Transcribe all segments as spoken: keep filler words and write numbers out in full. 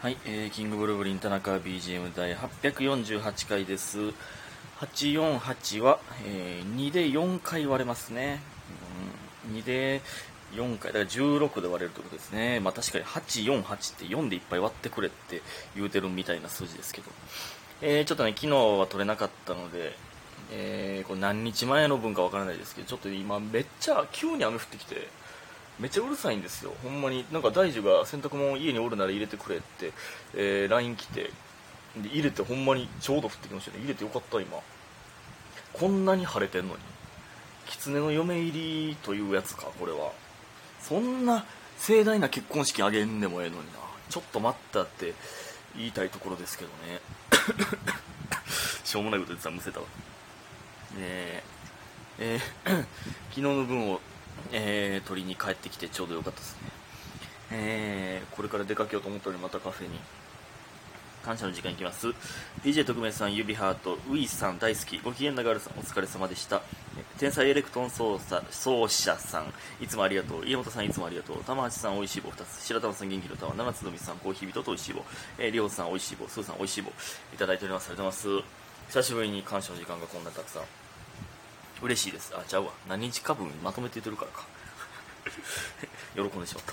はい、えー、キングブルーブリン田中 ビージーエム 第はっぴゃくよんじゅうはちかいです。はちよんはちは、えー、にでよんかい割れますね、うん、にでよんかいだからじゅうろくで割れるということですね。まあ確かにはちよんはちってよんでいっぱい割ってくれって言うてるみたいな数字ですけど、えー、ちょっとね昨日は取れなかったので、えー、これ何日前の分かわからないですけど、ちょっと今めっちゃ急に雨降ってきてめっちゃうるさいんですよ。ほんまになんか大樹が洗濯物家におるなら入れてくれって、えー、ライン 来てで入れてほんまにちょうど降ってきましたね。入れてよかった。今こんなに晴れてんのに狐の嫁入りというやつか。これはそんな盛大な結婚式あげんでもええのにな、ちょっと待ったって言いたいところですけどねしょうもないことでさむせたわ。えーえー、昨日の分をえー、鳥に帰ってきてちょうどよかったですね、えー、これから出かけようと思ったのでまたカフェに感謝の時間いきます。 ディージェー 特命さん、指ハート、ウイさん大好き、ご機嫌なガールさんお疲れ様でした。天才エレクトン奏者、奏者さんいつもありがとう。家元さんいつもありがとう。玉橋さんおいしい棒ふたつ、白玉さん元気の玉、七つのみさんコーヒー人とおいしい棒、えー、りょうさんおいしい棒、すーさんおいしい棒いただいております。ありがとうございます。久しぶりに感謝の時間がこんなにたくさん、嬉しいです。あ、ちゃうわ、何日か分まとめて言ってるからか喜んでしまった、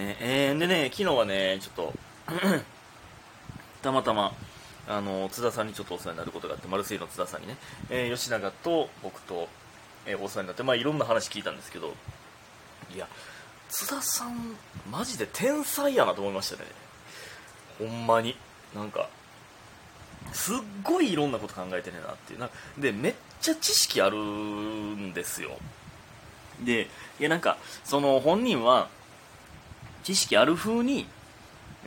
ねえー、でね、昨日はねちょっとたまたまあの津田さんにちょっとお世話になることがあって、マルセイの津田さんにね、えー、吉永と僕と、えー、お世話になって、まあ、いろんな話聞いたんですけど、いや津田さんマジで天才やなと思いましたね。ほんまになんかすっごいいろんなこと考えてねえなっていうな。でめっちゃ知識あるんですよ。でいやなんかその本人は知識ある風に、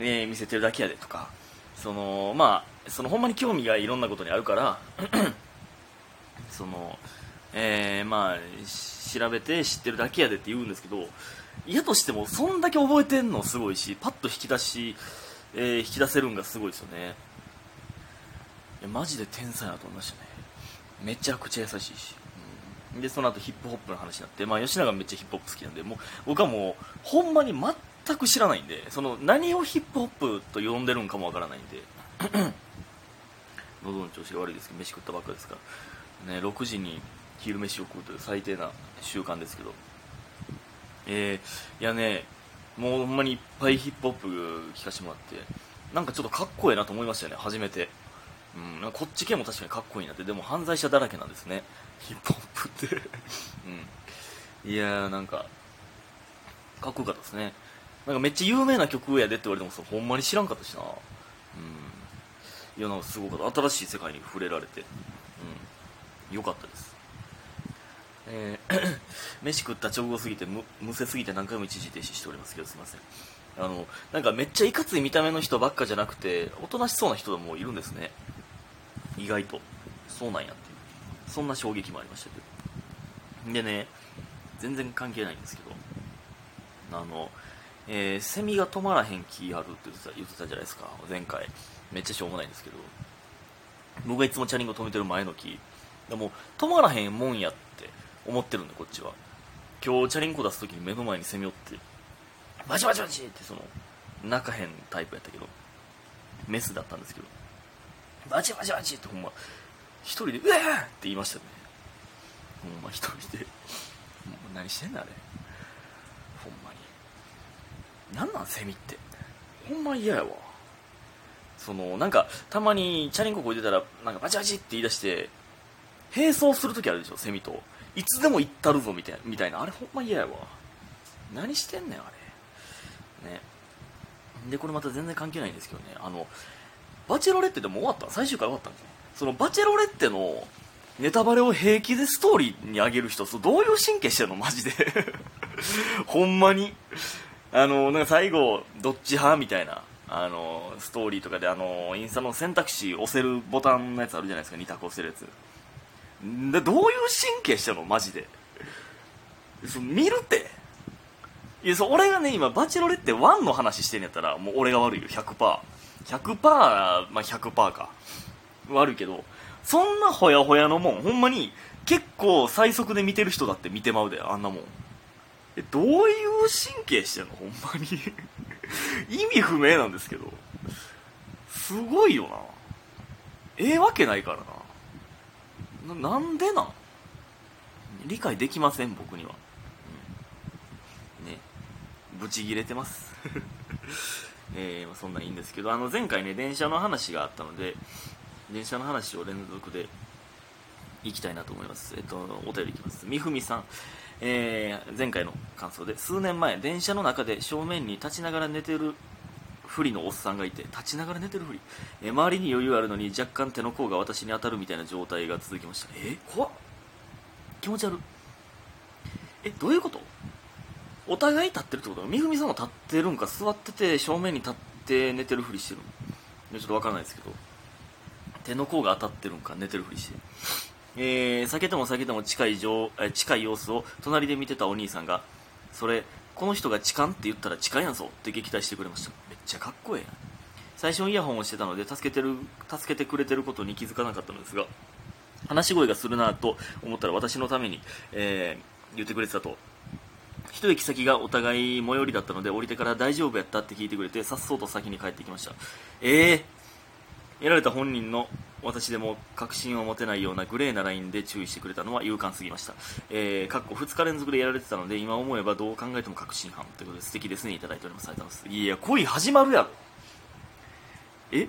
えー、見せてるだけやでとか、そのまあそのほんまに興味がいろんなことにあるからその、えー、まあ調べて知ってるだけやでって言うんですけど、いやとしてもそんだけ覚えてんのすごいし、パッと引き出し、えー、引き出せるんがすごいですよね。マジで天才だと思いましたね。めちゃくちゃ優しいし、うん、でその後ヒップホップの話になって、まあ、吉永めっちゃヒップホップ好きなんで、もう僕はもうほんまに全く知らないんで、その何をヒップホップと呼んでるんかもわからないんで喉の調子が悪いですけど飯食ったばっかですから、ね、ろくじに昼飯を食うという最低な習慣ですけど、えー、いやねもうほんまにいっぱいヒップホップ聞かせてもらってなんかちょっとかっこええなと思いましたよね、初めて。うん、こっち系も確かにかっこいいなって。でも犯罪者だらけなんですねヒップホップって、うん、いやーなんかかっこよかったですね。なんかめっちゃ有名な曲やでって言われてもそうほんまに知らんかったしな、うん、いやなんかすごかった、新しい世界に触れられて、うん、よかったです。えー、飯食った直後すぎて む, むせすぎて何回も一時停止しておりますけどすいません。あのなんかめっちゃいかつい見た目の人ばっかじゃなくておとなしそうな人もいるんですね、意外とそうなんやっていう、そんな衝撃もありましたけど。でね全然関係ないんですけど、あの、えー、セミが止まらへん気あるって言ってた、言ってたじゃないですか前回。めっちゃしょうもないんですけど僕がいつもチャリンコ止めてる前の木でも止まらへんもんやって思ってるんで、こっちは今日チャリンコ出す時に目の前にセミおってバチバチバチってその鳴かへんタイプやったけどメスだったんですけどバチバチバチってほんま一人でうわーって言いましたね。ほんま一人でもう何してんのあれほんまになんなんセミってほんま嫌やわ。そのなんかたまにチャリンコこいでたらなんかバチバチって言い出して並走するときあるでしょ、セミといつでも行ったるぞみたいな、みたいなあれほんま嫌やわ。何してんねんあれね。でこれまた全然関係ないんですけどね、あのバチェロレッテでも終わった最終回終わったんですよ。そのバチェロレッテのネタバレを平気でストーリーに上げる人、そうどういう神経してんのマジでほんまにあのなんか最後どっち派みたいなあのストーリーとかであのインスタの選択肢押せるボタンのやつあるじゃないですか、に択押せるやつで、どういう神経してんのマジでそ見るって。いやそ俺がね今バチェロレッテワンの話してんやったらもう俺が悪いよ ひゃくパーセントひゃくパーセント、まあ、ひゃくパーセントか悪いけど、そんなほやほやのもんほんまに結構最速で見てる人だって見てまうで、あんなもんえどういう神経してんのほんまに意味不明なんですけど、すごいよな。ええわけないからな。な、なんでなん？理解できません、僕には。うん、ね。ブチギレてます。えー、そんなんいいんですけど、あの前回ね、電車の話があったので、電車の話を連続でいきたいなと思います。えっと、お便りいきます。みふみさん。えー、前回の感想で、数年前、電車の中で正面に立ちながら寝てるふりのおっさんがいて、立ちながら寝てるふり、えー、周りに余裕あるのに若干手の甲が私に当たるみたいな状態が続きました。えー、怖っ、気持ち悪。え、どういうこと？お互い立ってるってこと？みふみさんも立ってるんか、座ってて正面に立って寝てるふりしてるの？ちょっとわからないですけど、手の甲が当たってるんか、寝てるふりしてる。えー、避けても避けても近い上、えー、近い様子を隣で見てたお兄さんが、それこの人が痴漢って言ったら近いやんぞって撃退してくれました。めっちゃかっこええやん。最初イヤホンをしてたので助けてる助けてくれてることに気づかなかったのですが、話し声がするなと思ったら私のために、えー、言ってくれてたと。一駅先がお互い最寄りだったので、降りてから大丈夫やったって聞いてくれて、さっそうと先に帰ってきました。ええー、やられた本人の私でも確信を持てないようなグレーなラインで注意してくれたのは勇敢すぎました。えー、かっこふつか連続でやられてたので、今思えばどう考えても確信犯ということで、素敵ですね、いただいております。いや、恋始まるやろ。え、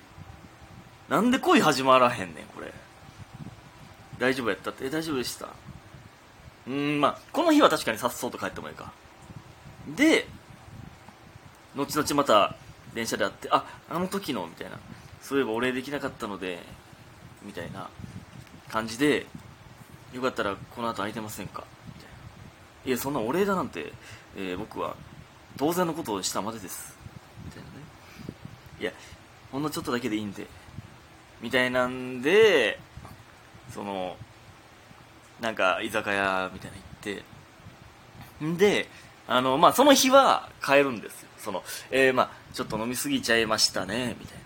なんで恋始まらへんねん、これ。大丈夫やったって。え、大丈夫でした。うーん、まあこの日は確かにさっそうと帰ってもいいか。で後々また電車で会って、あ、あの時のみたいな、そういえばお礼できなかったのでみたいな感じで、よかったらこの後空いてませんかみたいな。いや、そんなお礼だなんて、えー、僕は当然のことをしたまでですみたいなね。いや、ほんのちょっとだけでいいんでみたいなんで、そのなんか居酒屋みたいな行ってんで、あのまあその日は帰るんですよ。その、えー、まあちょっと飲み過ぎちゃいましたねみたいな。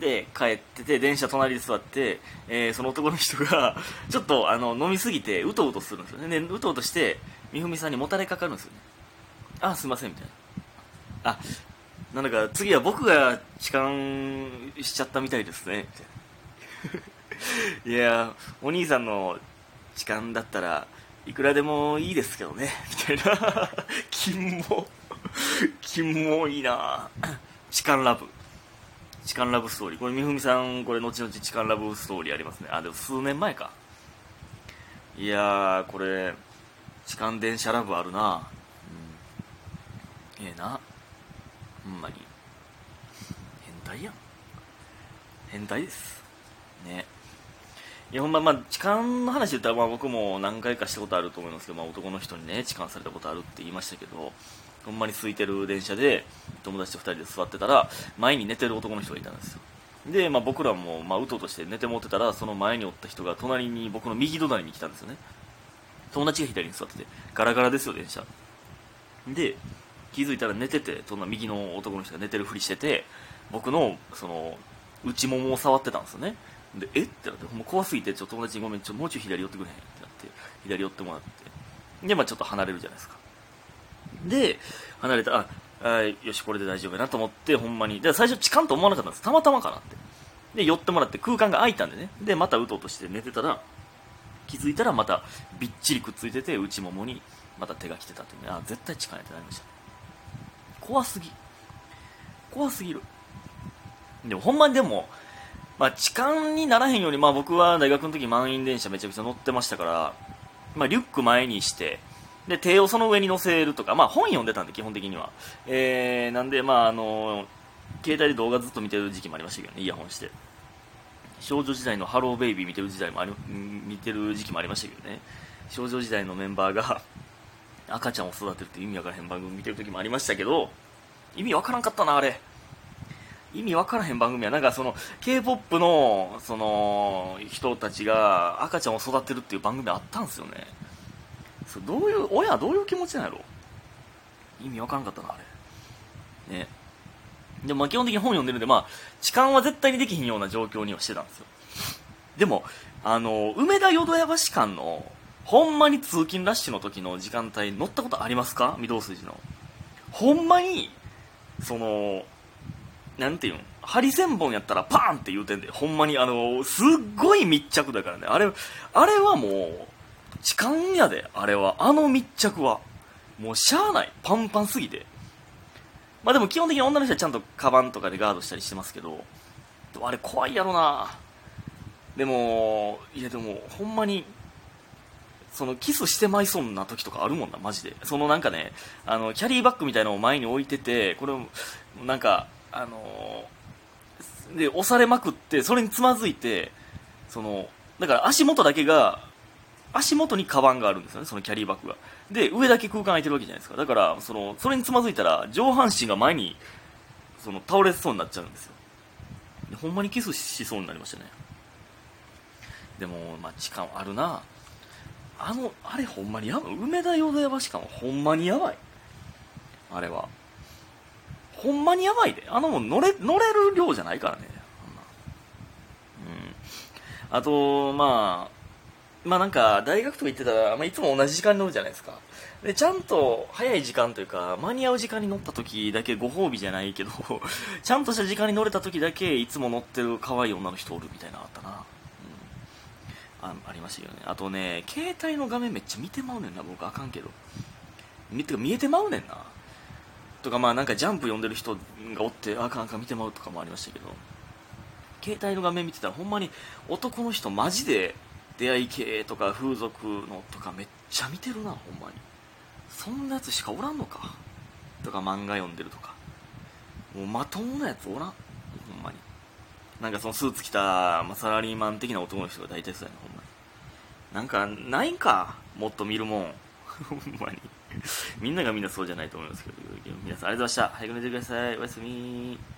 で帰ってて、電車隣で座って、えー、その男の人がちょっとあの飲みすぎてうとうとするんですよね。でうとうとしてみふみさんにもたれかかるんですよね。あ、すいませんみたいな。あ、なんだか次は僕が痴漢しちゃったみたいですねみたいな。いや、お兄さんの痴漢だったらいくらでもいいですけどねみたいな。金も金もいいな。痴漢ラブ、痴漢ラブストーリー。これみふみさん、これ後々痴漢ラブストーリーありますね。あ、でも数年前か。いやー、これ痴漢電車ラブあるな、うん、ええな、ほんまに変態やん。変態ですね。いや、ほんま、まあ、痴漢の話で言ったら、まあ、僕も何回かしたことあると思いますけど、まあ、男の人にね痴漢されたことあるって言いましたけど、ほんまに空いてる電車で友達とふたりで座ってたら、前に寝てる男の人がいたんですよ。で、まあ、僕らも、まあ、うとうとして寝てもってたら、その前におった人が隣に、僕の右隣に来たんですよね。友達が左に座ってて、ガラガラですよ電車で。気づいたら寝てて、そんな右の男の人が寝てるふりしてて、僕のその内ももを触ってたんですよね。で、えってなって、ほんま怖すぎて、ちょっと友達にごめん、ちょっともうちょい左寄ってくれへんってなって、左寄ってもらって、で、まあ、ちょっと離れるじゃないですか。で、離れた、あ、あ、よし、これで大丈夫やなと思って、ほんまに。で、最初、痴漢と思わなかったんです。たまたまかなって。で、寄ってもらって、空間が空いたんでね。で、またうとうとして寝てたら、気づいたら、また、びっちりくっついてて、内ももに、また手が来てたっていうね。あ、絶対痴漢やってなりました。怖すぎ。怖すぎる。でも、ほんまにでも、まあ、痴漢にならへんように、まあ、僕は大学の時、満員電車めちゃくちゃ乗ってましたから、まあ、リュック前にして、で、手をその上に乗せるとか、まあ本読んでたんで基本的には、えー、なんで、まああのー、携帯で動画ずっと見てる時期もありましたけどね、イヤホンして。少女時代のハローベイビー見てる時代もあり、見てる時期もありましたけどね。少女時代のメンバーが赤ちゃんを育てるって意味わからへん番組見てる時もありましたけど、意味わからんかったな、あれ。意味わからへん番組は、なんかその K-ポップ のその人たちが赤ちゃんを育てるっていう番組あったんですよね。そう、どういう、親はどういう気持ちなんやろ、意味わからんかったなあれね。でも、まあ、基本的に本読んでるんで、まあ痴漢は絶対にできひんような状況にはしてたんですよ。でもあの梅田淀屋橋間のほんまに通勤ラッシュの時の時間帯乗ったことありますか？御堂筋のほんまにそのなんていうん、ハリセンボンやったらパーンって言うてんで、ほんまにあのすっごい密着だからね、あれあれはもう痴漢やで、あれはあの密着はもうしゃあない、パンパンすぎて。まあでも基本的に女の人はちゃんとカバンとかでガードしたりしてますけど、あれ怖いやろな。でもいやでもほんまにそのキスしてまいそうな時とかあるもんな、マジで。そのなんかね、あのキャリーバッグみたいなのを前に置いてて、これをなんかあのー、で押されまくって、それにつまずいて、そのだから足元だけが、足元にカバンがあるんですよね、そのキャリーバッグが。で上だけ空間空いてるわけじゃないですか。だからそのそれにつまずいたら上半身が前にその倒れそうになっちゃうんですよ。でほんまにキスしそうになりましたね。でもまあ時間あるな。あのあれほんまにやばい、梅田淀屋橋間はほんまにやばい、あれはほんまにやばいで、あのもう乗れ、乗れる量じゃないからね、うん。あとまあまあなんか大学とか行ってたら、まあ、いつも同じ時間に乗るじゃないですか。でちゃんと早い時間というか間に合う時間に乗った時だけ、ご褒美じゃないけどちゃんとした時間に乗れた時だけいつも乗ってる可愛い女の人おるみたいなのあったな。あ, ありましたよね。あとね、携帯の画面めっちゃ見てまうねんな、僕。あかんけど見てか見えてまうねんなとか、まあなんかジャンプ読んでる人がおって、あかんあかん見てまうとかもありましたけど、携帯の画面見てたらほんまに男の人マジで出会い系とか風俗のとかめっちゃ見てるな、ほんまに。そんなやつしかおらんのかとか、漫画読んでるとか、もうまともなやつおらん、ほんまに。なんかそのスーツ着た、まあ、サラリーマン的な男の人が大体そうやな、ほんまに。なんかないんか、もっと見るもんほんまにみんながみんなそうじゃないと思いますけど、皆さんありがとうございました。早く寝てください。おやすみ。